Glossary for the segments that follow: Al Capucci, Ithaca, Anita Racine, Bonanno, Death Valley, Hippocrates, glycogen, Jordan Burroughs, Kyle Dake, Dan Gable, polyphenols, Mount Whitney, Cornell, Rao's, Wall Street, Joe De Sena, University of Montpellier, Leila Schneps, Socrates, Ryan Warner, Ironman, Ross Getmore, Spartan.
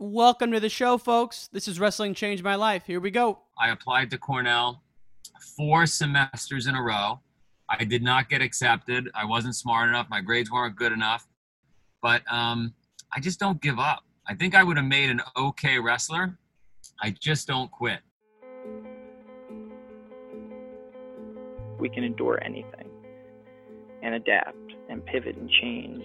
Welcome to the show, folks. This is Wrestling Changed My Life. Here we go. I applied to Cornell 4 semesters in a row. I did not get accepted. I wasn't smart enough. My grades weren't good enough. But I just don't give up. I think I would have made an okay wrestler. I just don't quit. We can endure anything and adapt and pivot and change.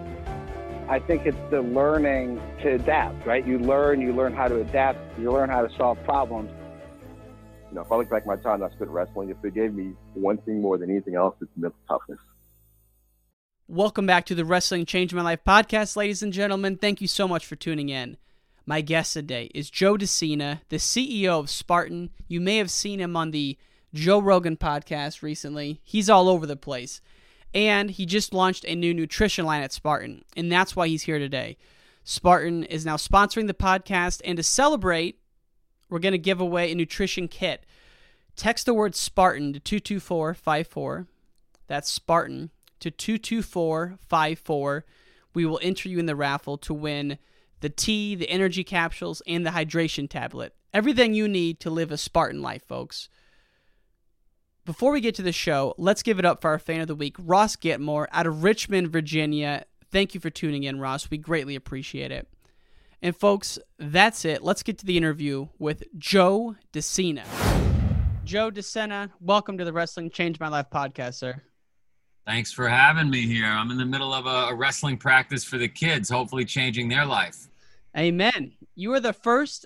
I think it's the learning to adapt, right? You learn how to adapt, you learn how to solve problems. You know, if I look back at my time I spent wrestling, if it gave me one thing more than anything else, it's mental toughness. Welcome back to the Wrestling Changed My Life podcast, ladies and gentlemen. Thank you so much for tuning in. My guest today is Joe De Sena, the CEO of Spartan. You may have seen him on the Joe Rogan podcast recently. He's all over the place. And he just launched a new nutrition line at Spartan, and that's why he's here today. Spartan is now sponsoring the podcast, and to celebrate, we're going to give away a nutrition kit. Text the word Spartan to 22454. That's Spartan to 22454. We will enter you in the raffle to win the tea, the energy capsules, and the hydration tablet. Everything you need to live a Spartan life, folks. Before we get to the show, let's give it up for our fan of the week, Ross Getmore out of Richmond, Virginia. Thank you for tuning in, Ross. We greatly appreciate it. And folks, that's it. Let's get to the interview with Joe De Sena. Joe De Sena, welcome to the Wrestling Changed My Life podcast, sir. Thanks for having me here. I'm in the middle of a wrestling practice for the kids, hopefully changing their life. Amen. You are the first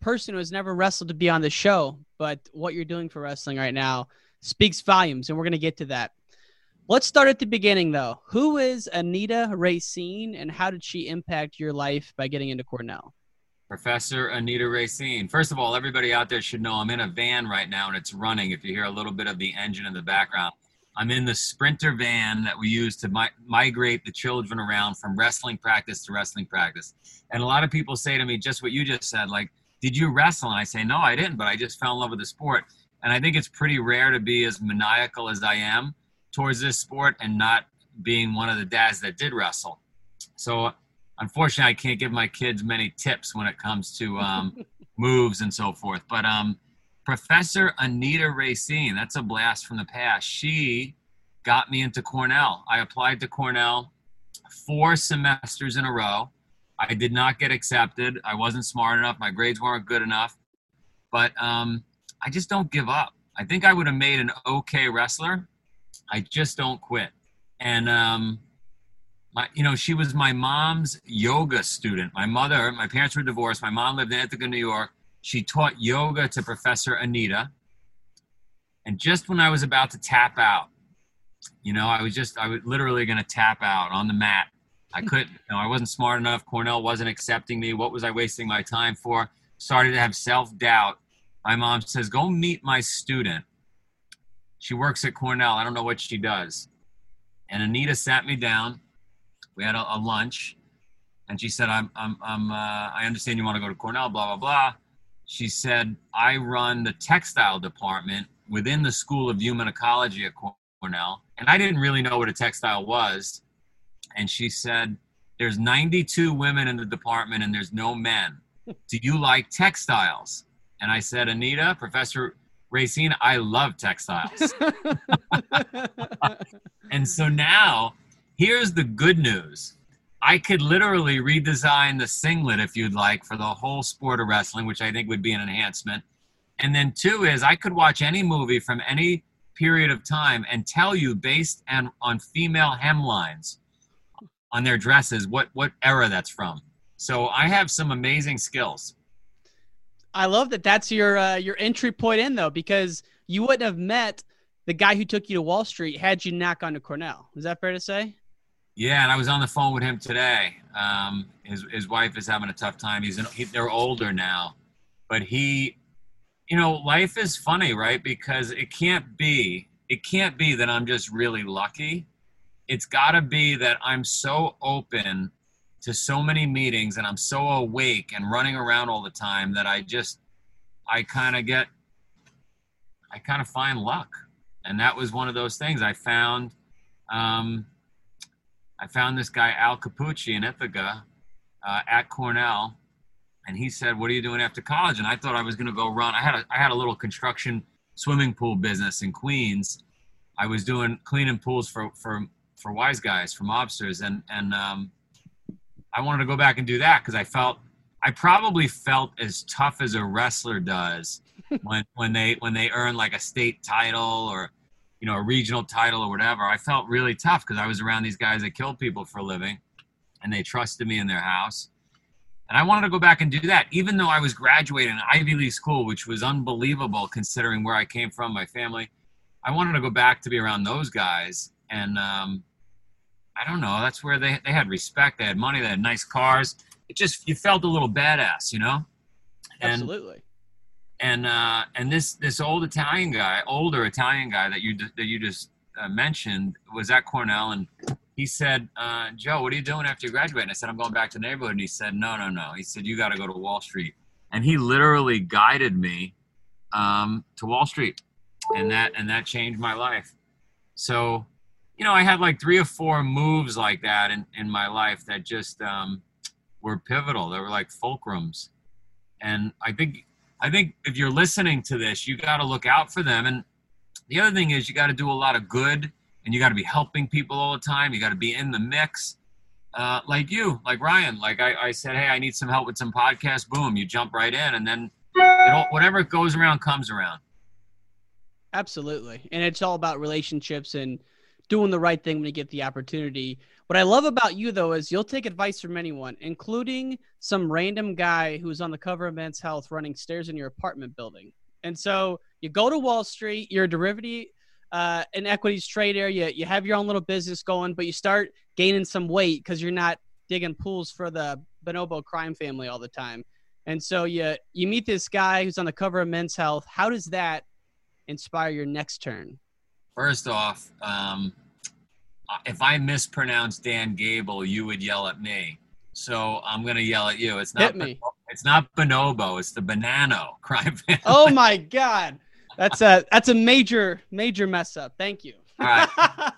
person who has never wrestled to be on the show, but what you're doing for wrestling right now speaks volumes, and we're going to get to that. Let's start at the beginning, though. Who is Anita Racine, and how did she impact your life by getting into Cornell? Professor Anita Racine. First of all, everybody out there should know I'm in a van right now, and it's running. If you hear a little bit of the engine in the background, I'm in the Sprinter van that we use to migrate the children around from wrestling practice to wrestling practice. And a lot of people say to me just what you just said, like, did you wrestle? And I say, no, I didn't, but I just fell in love with the sport. And I think it's pretty rare to be as maniacal as I am towards this sport and not being one of the dads that did wrestle. So unfortunately, I can't give my kids many tips when it comes to moves and so forth. But Professor Anita Racine, that's a blast from the past. She got me into Cornell. I applied to Cornell 4 semesters in a row. I did not get accepted. I wasn't smart enough. My grades weren't good enough. But I just don't give up. I think I would have made an okay wrestler. I just don't quit. And, she was my mom's yoga student. My parents were divorced. My mom lived in Ithaca, New York. She taught yoga to Professor Anita. And just when I was about to tap out, I was literally going to tap out on the mat. I couldn't, I wasn't smart enough. Cornell wasn't accepting me. What was I wasting my time for? Started to have self-doubt. My mom says, go meet my student. She works at Cornell. I don't know what she does. And Anita sat me down. We had a lunch. And she said, I understand you want to go to Cornell, blah, blah, blah. She said, I run the textile department within the School of Human Ecology at Cornell. And I didn't really know what a textile was. And she said, there's 92 women in the department and there's no men. Do you like textiles? And I said, Anita, Professor Racine, I love textiles. And so now, here's the good news. I could literally redesign the singlet, if you'd like, for the whole sport of wrestling, which I think would be an enhancement. And then two is I could watch any movie from any period of time and tell you based on female hemlines on their dresses what era that's from. So I have some amazing skills. I love that that's your entry point in, though, because you wouldn't have met the guy who took you to Wall Street had you not gone to Cornell. Is that fair to say? Yeah, and I was on the phone with him today. His wife is having a tough time. They're older now. But he, you know, life is funny, right? Because it can't be that I'm just really lucky. It's got to be that I'm so open to so many meetings and I'm so awake and running around all the time that I kind of find luck. And that was one of those things I found. I found this guy, Al Capucci in Ithaca at Cornell. And he said, what are you doing after college? And I thought I was going to go run. I had a little construction swimming pool business in Queens. I was doing cleaning pools for wise guys, for mobsters. And I wanted to go back and do that because I probably felt as tough as a wrestler does when they earn like a state title or, you know, a regional title or whatever. I felt really tough because I was around these guys that killed people for a living and they trusted me in their house. And I wanted to go back and do that, even though I was graduating Ivy League school, which was unbelievable considering where I came from, my family. I wanted to go back to be around those guys. And, I don't know. That's where they had respect. They had money. They had nice cars. It just, you felt a little badass, you know? Absolutely. And this older Italian guy that you just mentioned was at Cornell. And he said, Joe, what are you doing after you graduate? And I said, I'm going back to the neighborhood. And he said, no. He said, you got to go to Wall Street. And he literally guided me, to Wall Street, and that changed my life. So, you know, I had like 3 or 4 moves like that in my life that just were pivotal. They were like fulcrums. And I think if you're listening to this, you got to look out for them. And the other thing is you got to do a lot of good and you got to be helping people all the time. You got to be in the mix. Like you, like Ryan, like I said, hey, I need some help with some podcasts. Boom, you jump right in. And then whatever goes around comes around. Absolutely. And it's all about relationships and doing the right thing when you get the opportunity. What I love about you, though, is you'll take advice from anyone, including some random guy who's on the cover of Men's Health running stairs in your apartment building. And so you go to Wall Street, you're a derivative in equities trade area. You have your own little business going, but you start gaining some weight because you're not digging pools for the bonobo crime family all the time. And so you meet this guy who's on the cover of Men's Health. How does that inspire your next turn? First off, if I mispronounce Dan Gable, you would yell at me. So I'm going to yell at you. It's not bonobo. It's the Bonanno crime family. Oh, my God. That's a major, major mess up. Thank you. All right.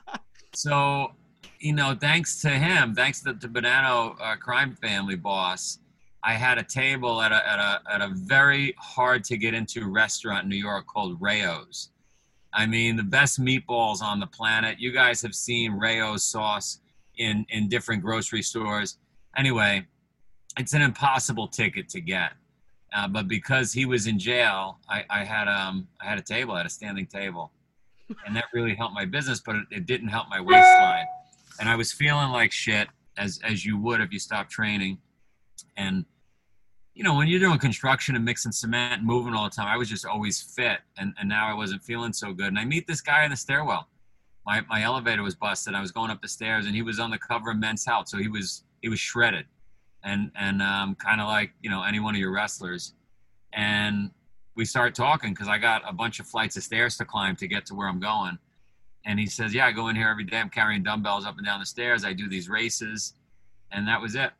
So, you know, thanks to him, thanks to the Bonanno crime family boss, I had a table at a very hard to get into restaurant in New York called Rao's. I mean, the best meatballs on the planet. You guys have seen Rao's sauce in different grocery stores. Anyway, it's an impossible ticket to get. But because he was in jail, I had a table, I had a standing table. And that really helped my business, but it didn't help my waistline. And I was feeling like shit, as you would if you stopped training. And, you know, when you're doing construction and mixing cement and moving all the time, I was just always fit. And now I wasn't feeling so good. And I meet this guy in the stairwell. My elevator was busted. I was going up the stairs and he was on the cover of Men's Health. So he was shredded and kind of like, you know, any one of your wrestlers. And we start talking because I got a bunch of flights of stairs to climb to get to where I'm going. And he says, yeah, I go in here every day. I'm carrying dumbbells up and down the stairs. I do these races. And that was it.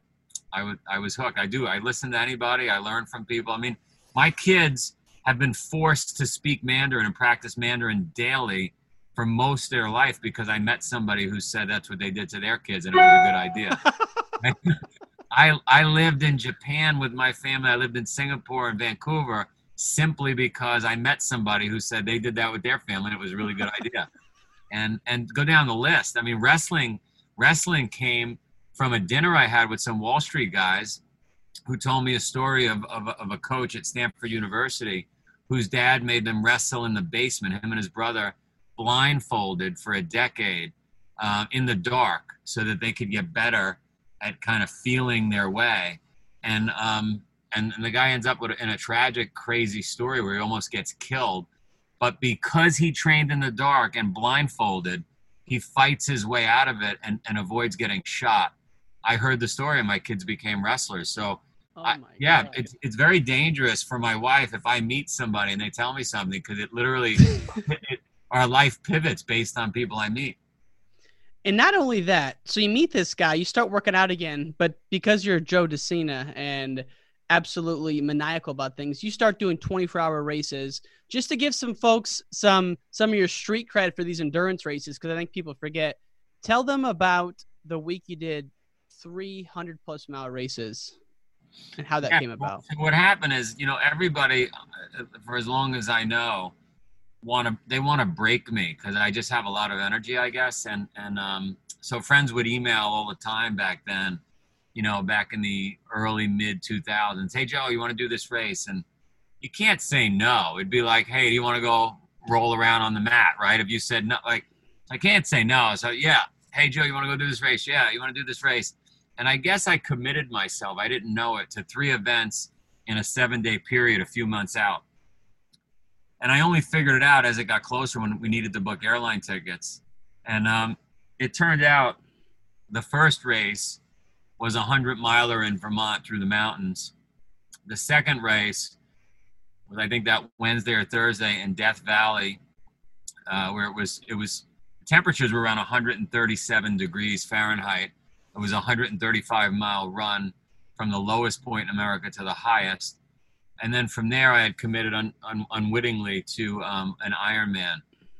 I was hooked. I listen to anybody. I learn from people. I mean, my kids have been forced to speak Mandarin and practice Mandarin daily for most of their life because I met somebody who said that's what they did to their kids and it was a good idea. I lived in Japan with my family. I lived in Singapore and Vancouver simply because I met somebody who said they did that with their family and it was a really good idea. And go down the list. I mean, wrestling came from a dinner I had with some Wall Street guys who told me a story of a coach at Stanford University whose dad made them wrestle in the basement, him and his brother, blindfolded for a decade in the dark so that they could get better at kind of feeling their way. And the guy ends up with, in a tragic, crazy story where he almost gets killed. But because he trained in the dark and blindfolded, he fights his way out of it and avoids getting shot. I heard the story and my kids became wrestlers. So God. It's very dangerous for my wife if I meet somebody and they tell me something, because it literally, our life pivots based on people I meet. And not only that, so you meet this guy, you start working out again, but because you're Joe De Sena and absolutely maniacal about things, you start doing 24-hour races just to give some folks some of your street cred for these endurance races, because I think people forget. Tell them about the week you did 300-plus mile races and how that came about. What happened is, you know, everybody, for as long as I know, they want to break me because I just have a lot of energy, I guess. And so friends would email all the time back then, you know, back in the early mid 2000s. Hey Joe, you want to do this race? And you can't say no. It'd be like, hey, do you want to go roll around on the mat? Right. If you said no, like I can't say no. So yeah. Hey Joe, you want to go do this race? Yeah. You want to do this race? And I guess I committed myself. I didn't know it, to 3 events in a 7-day period, a few months out. And I only figured it out as it got closer when we needed to book airline tickets. And it turned out the first race was a 100-miler in Vermont through the mountains. The second race was, I think, that Wednesday or Thursday in Death Valley, where it was temperatures were around 137 degrees Fahrenheit. It was a 135-mile run from the lowest point in America to the highest. And then from there, I had committed unwittingly to an Ironman.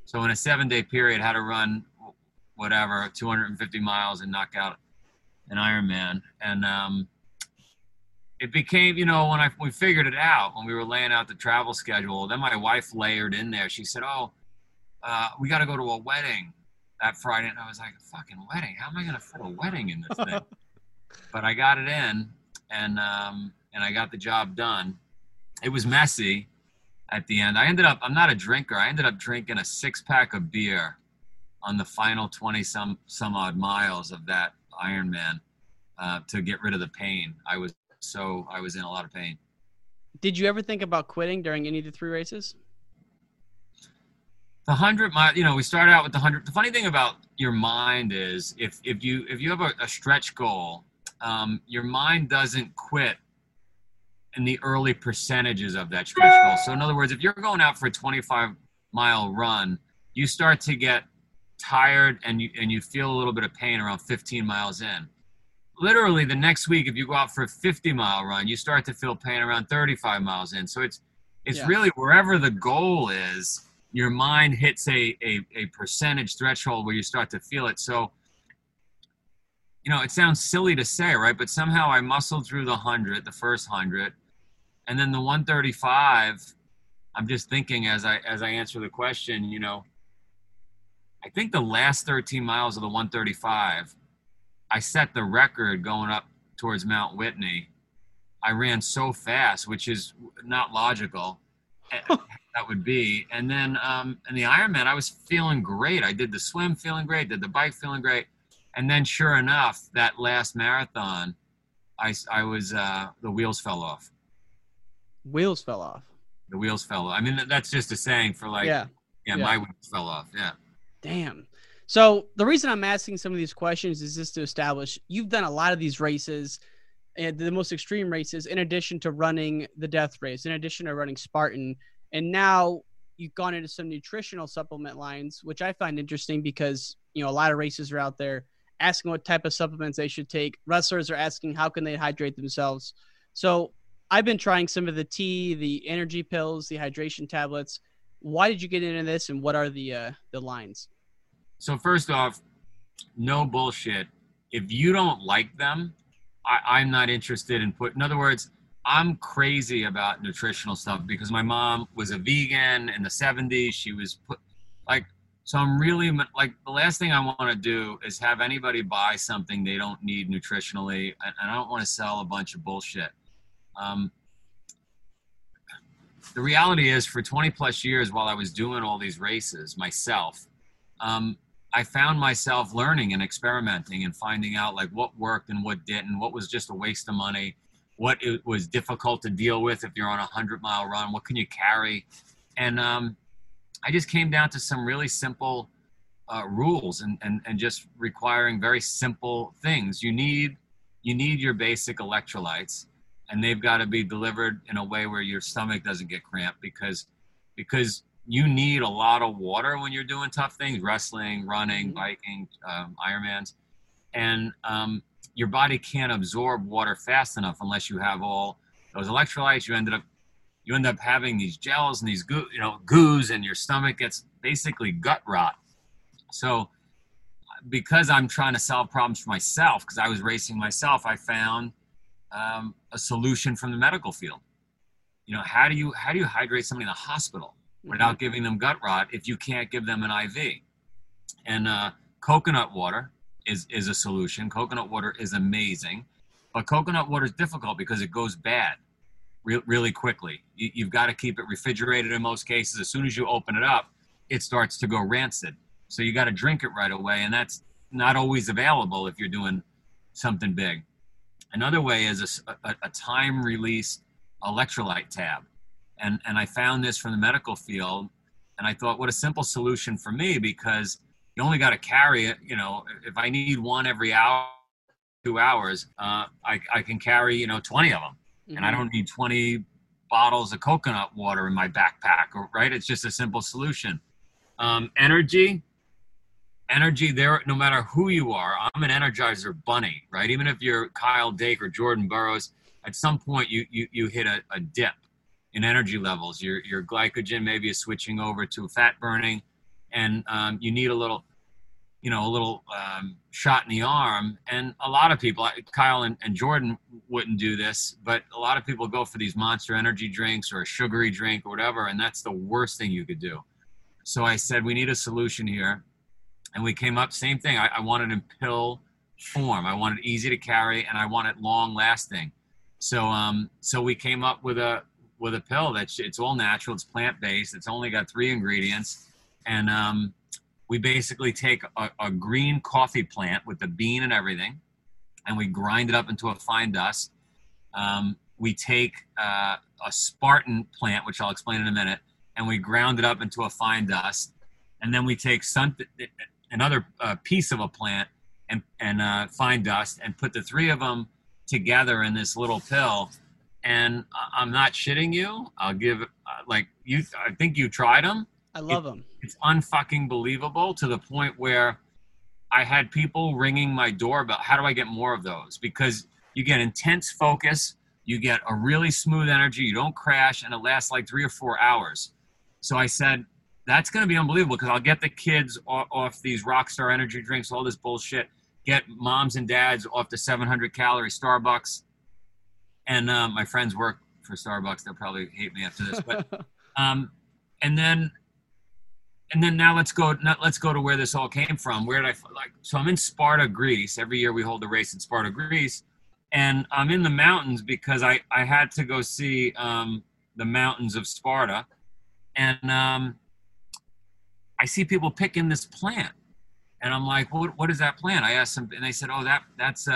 So in a 7-day period, had to run, 250 miles and knock out an Ironman. And it became, you know, when we figured it out, when we were laying out the travel schedule, then my wife layered in there. She said, we got to go to a wedding that Friday. And I was like, a fucking wedding? How am I going to fit a wedding in this thing? But I got it in, and I got the job done. It was messy at the end. I'm not a drinker. I ended up drinking a 6-pack of beer on the final 20-some odd miles of that Ironman to get rid of the pain. I was in a lot of pain. Did you ever think about quitting during any of the 3 races? The 100 mile, you know, we started out with the 100. The funny thing about your mind is if you have a stretch goal, your mind doesn't quit in the early percentages of that stretch goal. So in other words, if you're going out for a 25-mile run, you start to get tired and you feel a little bit of pain around 15 miles in. Literally the next week, if you go out for a 50-mile run, you start to feel pain around 35 miles in. So it's really wherever the goal is, your mind hits a percentage threshold where you start to feel it. So, you know, it sounds silly to say, right? But somehow I muscled through the first 100. And then the 135, I'm just thinking as I answer the question, you know, I think the last 13 miles of the 135, I set the record going up towards Mount Whitney. I ran so fast, which is not logical. That would be. And then in the Ironman, I was feeling great. I did the swim feeling great, did the bike feeling great. And then sure enough, that last marathon, I was, the wheels fell off. Wheels fell off? The wheels fell off. I mean, that's just a saying for like, my wheels fell off. Yeah. Damn. So the reason I'm asking some of these questions is just to establish, you've done a lot of these races, the most extreme races, in addition to running the death race, in addition to running Spartan. And now you've gone into some nutritional supplement lines, which I find interesting because, you know, a lot of racers are out there asking what type of supplements they should take. Wrestlers are asking how can they hydrate themselves. So I've been trying some of the tea, the energy pills, the hydration tablets. Why did you get into this, and what are the lines? So first off, no bullshit. If you don't like them, I'm not interested in putting. In other words, I'm crazy about nutritional stuff because my mom was a vegan in the 70s. She was so I'm really like, the last thing I want to do is have anybody buy something they don't need nutritionally. And I don't want to sell a bunch of bullshit. the reality is, for 20 plus years while I was doing all these races myself, I found myself learning and experimenting and finding out like what worked and what didn't, what was just a waste of money, what it was difficult to deal with if you're on a 100-mile run, what can you carry? And I just came down to some really simple rules and just requiring very simple things. You need your basic electrolytes, and they've got to be delivered in a way where your stomach doesn't get cramped, because you need a lot of water when you're doing tough things, wrestling, running, biking, Ironmans. And your body can't absorb water fast enough unless you have all those electrolytes. You end up having these gels and these goos, and your stomach gets basically gut rot. So because I'm trying to solve problems for myself, because I was racing myself, I found a solution from the medical field. You know, how do you hydrate somebody in the hospital without giving them gut rot if you can't give them an IV? And coconut water is a solution. Coconut water is amazing, but coconut water is difficult because it goes bad really quickly. You've got to keep it refrigerated in most cases. As soon as you open it up, it starts to go rancid. So you got to drink it right away, and that's not always available if you're doing something big. Another way is a time-release electrolyte tab. And I found this from the medical field, and I thought, what a simple solution for me, because you only got to carry it. You know, if I need one every hour, 2 hours, I can carry, 20 of them. Mm-hmm. And I don't need 20 bottles of coconut water in my backpack, right? It's just a simple solution. Energy there, no matter who you are, I'm an energizer bunny, right? Even if you're Kyle Dake or Jordan Burroughs, at some point you hit a dip in energy levels. Your glycogen maybe is switching over to fat burning, and you need a little shot in the arm. And a lot of people, Kyle and Jordan wouldn't do this, but a lot of people go for these monster energy drinks or a sugary drink or whatever, and that's the worst thing you could do. So I said, we need a solution here. And we came up, same thing. I wanted it in pill form. I wanted it easy to carry, and I want it long lasting. So we came up with a pill that's, it's all natural. It's plant-based. It's only got 3 ingredients. And we basically take a green coffee plant with the bean and everything, and we grind it up into a fine dust. We take a Spartan plant, which I'll explain in a minute, and we ground it up into a fine dust. And then we take another piece of a plant and fine dust and put the 3 of them together in this little pill. And I'm not shitting you. I'll give I think you tried them. I love them. It's unfucking believable, to the point where I had people ringing my doorbell. How do I get more of those? Because you get intense focus. You get a really smooth energy. You don't crash, and it lasts like 3 or 4 hours. So I said, that's going to be unbelievable, because I'll get the kids off these Rockstar energy drinks, all this bullshit, get moms and dads off the 700-calorie Starbucks. And my friends work for Starbucks. They'll probably hate me after this. But and then now let's go to where this all came from. Where did so I'm in Sparta, Greece. Every year we hold a race in Sparta, Greece. And I'm in the mountains because I had to go see the mountains of Sparta. And I see people picking this plant, and I'm like, what is that plant? I asked them, and they said, oh, that's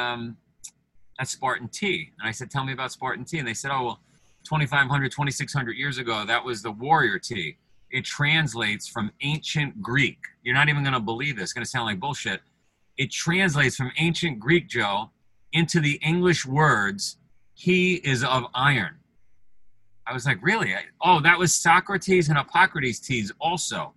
Spartan tea. And I said, tell me about Spartan tea. And they said, oh, well, 2,500, 2,600 years ago, that was the warrior tea. It translates from ancient Greek. You're not even going to believe this. It's going to sound like bullshit. It translates from ancient Greek, Joe, into the English words, he is of iron. I was like, really? That was Socrates and Hippocrates teas also.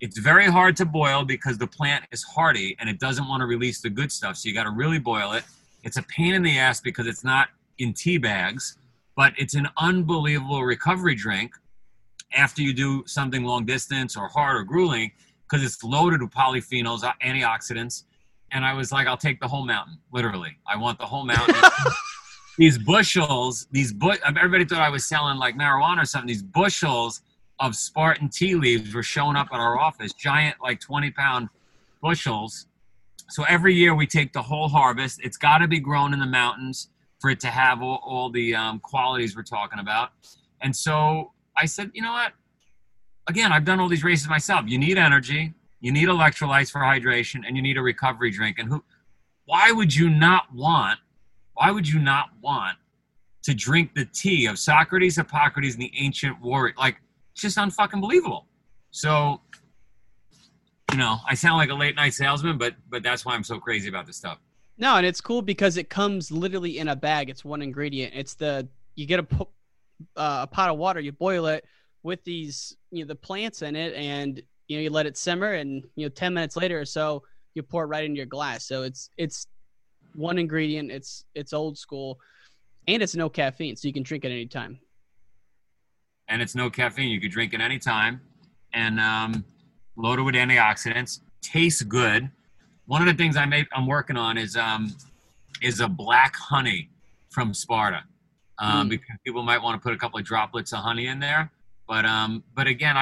It's very hard to boil because the plant is hardy and it doesn't want to release the good stuff. So you got to really boil it. It's a pain in the ass because it's not in tea bags, but it's an unbelievable recovery drink after you do something long distance or hard or grueling, because it's loaded with polyphenols, antioxidants. And I was like, I'll take the whole mountain, literally. I want the whole mountain. These bushels, everybody thought I was selling like marijuana or something. These bushels of Spartan tea leaves were showing up at our office, giant, like 20-pound bushels. So every year we take the whole harvest. It's got to be grown in the mountains for it to have all the qualities we're talking about. And so I said, you know what? Again, I've done all these races myself. You need energy, you need electrolytes for hydration, and you need a recovery drink. And why would you not want to drink the tea of Socrates, Hippocrates, and the ancient warrior? Like, it's just unfucking believable. So, you know, I sound like a late night salesman, but that's why I'm so crazy about this stuff. No, and it's cool because it comes literally in a bag. It's one ingredient. It's you get a pot of water, you boil it with these, you know, the plants in it, and you know, you let it simmer, and you know, 10 minutes later or so, you pour it right into your glass. So it's one ingredient. It's old school, and it's no caffeine, so you can drink it any time. And it's no caffeine. You can drink it any time, and loaded with antioxidants. Tastes good. One of the things I'm working on is a black honey from Sparta, because people might want to put a couple of droplets of honey in there. But again,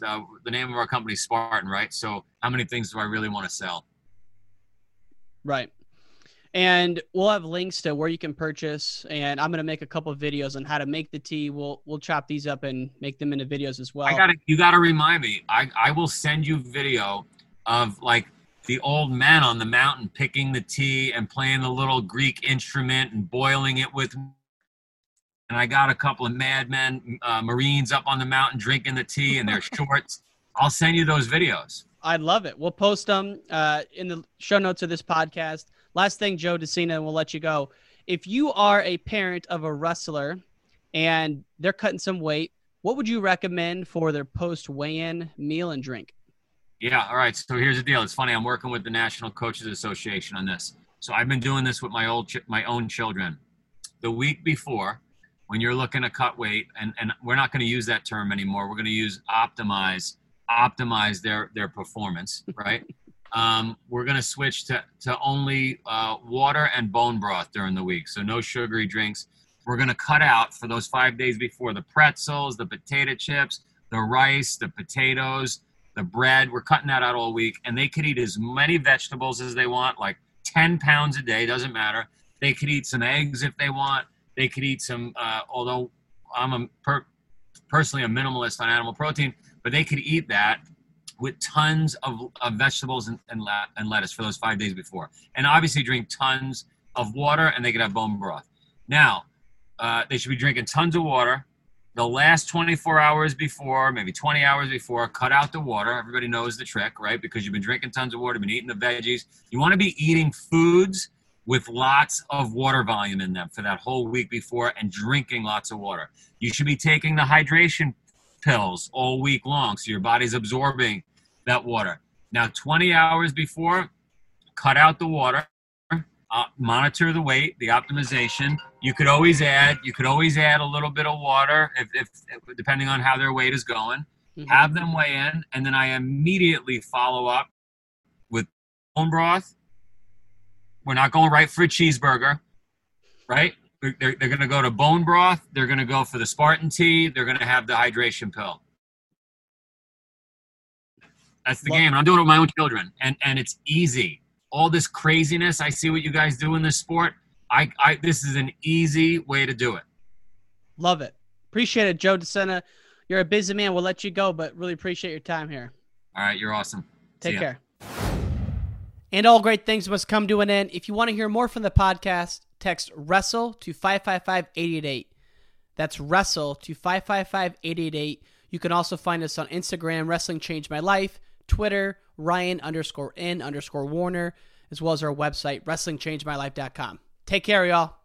the name of our company is Spartan, right? So how many things do I really want to sell? Right. And we'll have links to where you can purchase, and I'm going to make a couple of videos on how to make the tea. We'll chop these up and make them into videos as well. You got to remind me. I will send you video of like the old men on the mountain picking the tea and playing the little Greek instrument and boiling it with. And I got a couple of madmen, Marines up on the mountain drinking the tea in their shorts. I'll send you those videos. I'd love it. We'll post them in the show notes of this podcast. Last thing, Joe De Sena, and we'll let you go. If you are a parent of a wrestler and they're cutting some weight, what would you recommend for their post-weigh-in meal and drink? Yeah, all right. So here's the deal. It's funny. I'm working with the National Coaches Association on this. So I've been doing this with my own children. The week before, when you're looking to cut weight, and we're not going to use that term anymore. We're going to use optimize their performance, right? We're going to switch to only water and bone broth during the week, so no sugary drinks. We're going to cut out for those 5 days before the pretzels, the potato chips, the rice, the potatoes, the bread. We're cutting that out all week, and they could eat as many vegetables as they want, like 10 pounds a day, doesn't matter. They could eat some eggs if they want. They could eat some, although I'm personally a minimalist on animal protein, but they could eat that with tons of vegetables and lettuce for those 5 days before. And obviously drink tons of water, and they could have bone broth. Now, they should be drinking tons of water. The last 24 hours before, maybe 20 hours before, cut out the water. Everybody knows the trick, right? Because you've been drinking tons of water, been eating the veggies. You want to be eating foods with lots of water volume in them for that whole week before, and drinking lots of water. You should be taking the hydration pills all week long, so your body's absorbing that water. Now, 20 hours before, cut out the water, monitor the weight, the optimization. You could always add a little bit of water if depending on how their weight is going. Mm-hmm. Have them weigh in, and then I immediately follow up with bone broth. We're not going right for a cheeseburger, right? They're going to go to bone broth. They're going to go for the Spartan tea. They're going to have the hydration pill. That's the game. I'm doing it with my own children, and it's easy. All this craziness, I see what you guys do in this sport. This is an easy way to do it. Love it. Appreciate it, Joe De Sena. You're a busy man. We'll let you go, but really appreciate your time here. All right, you're awesome. Take care. And all great things must come to an end. If you want to hear more from the podcast, text WRESTLE to 555-888. That's WRESTLE to 555-888. You can also find us on Instagram, Wrestling Changed My Life, Twitter, Ryan_N_Warner, as well as our website, WrestlingChangedMyLife.com. Take care, y'all.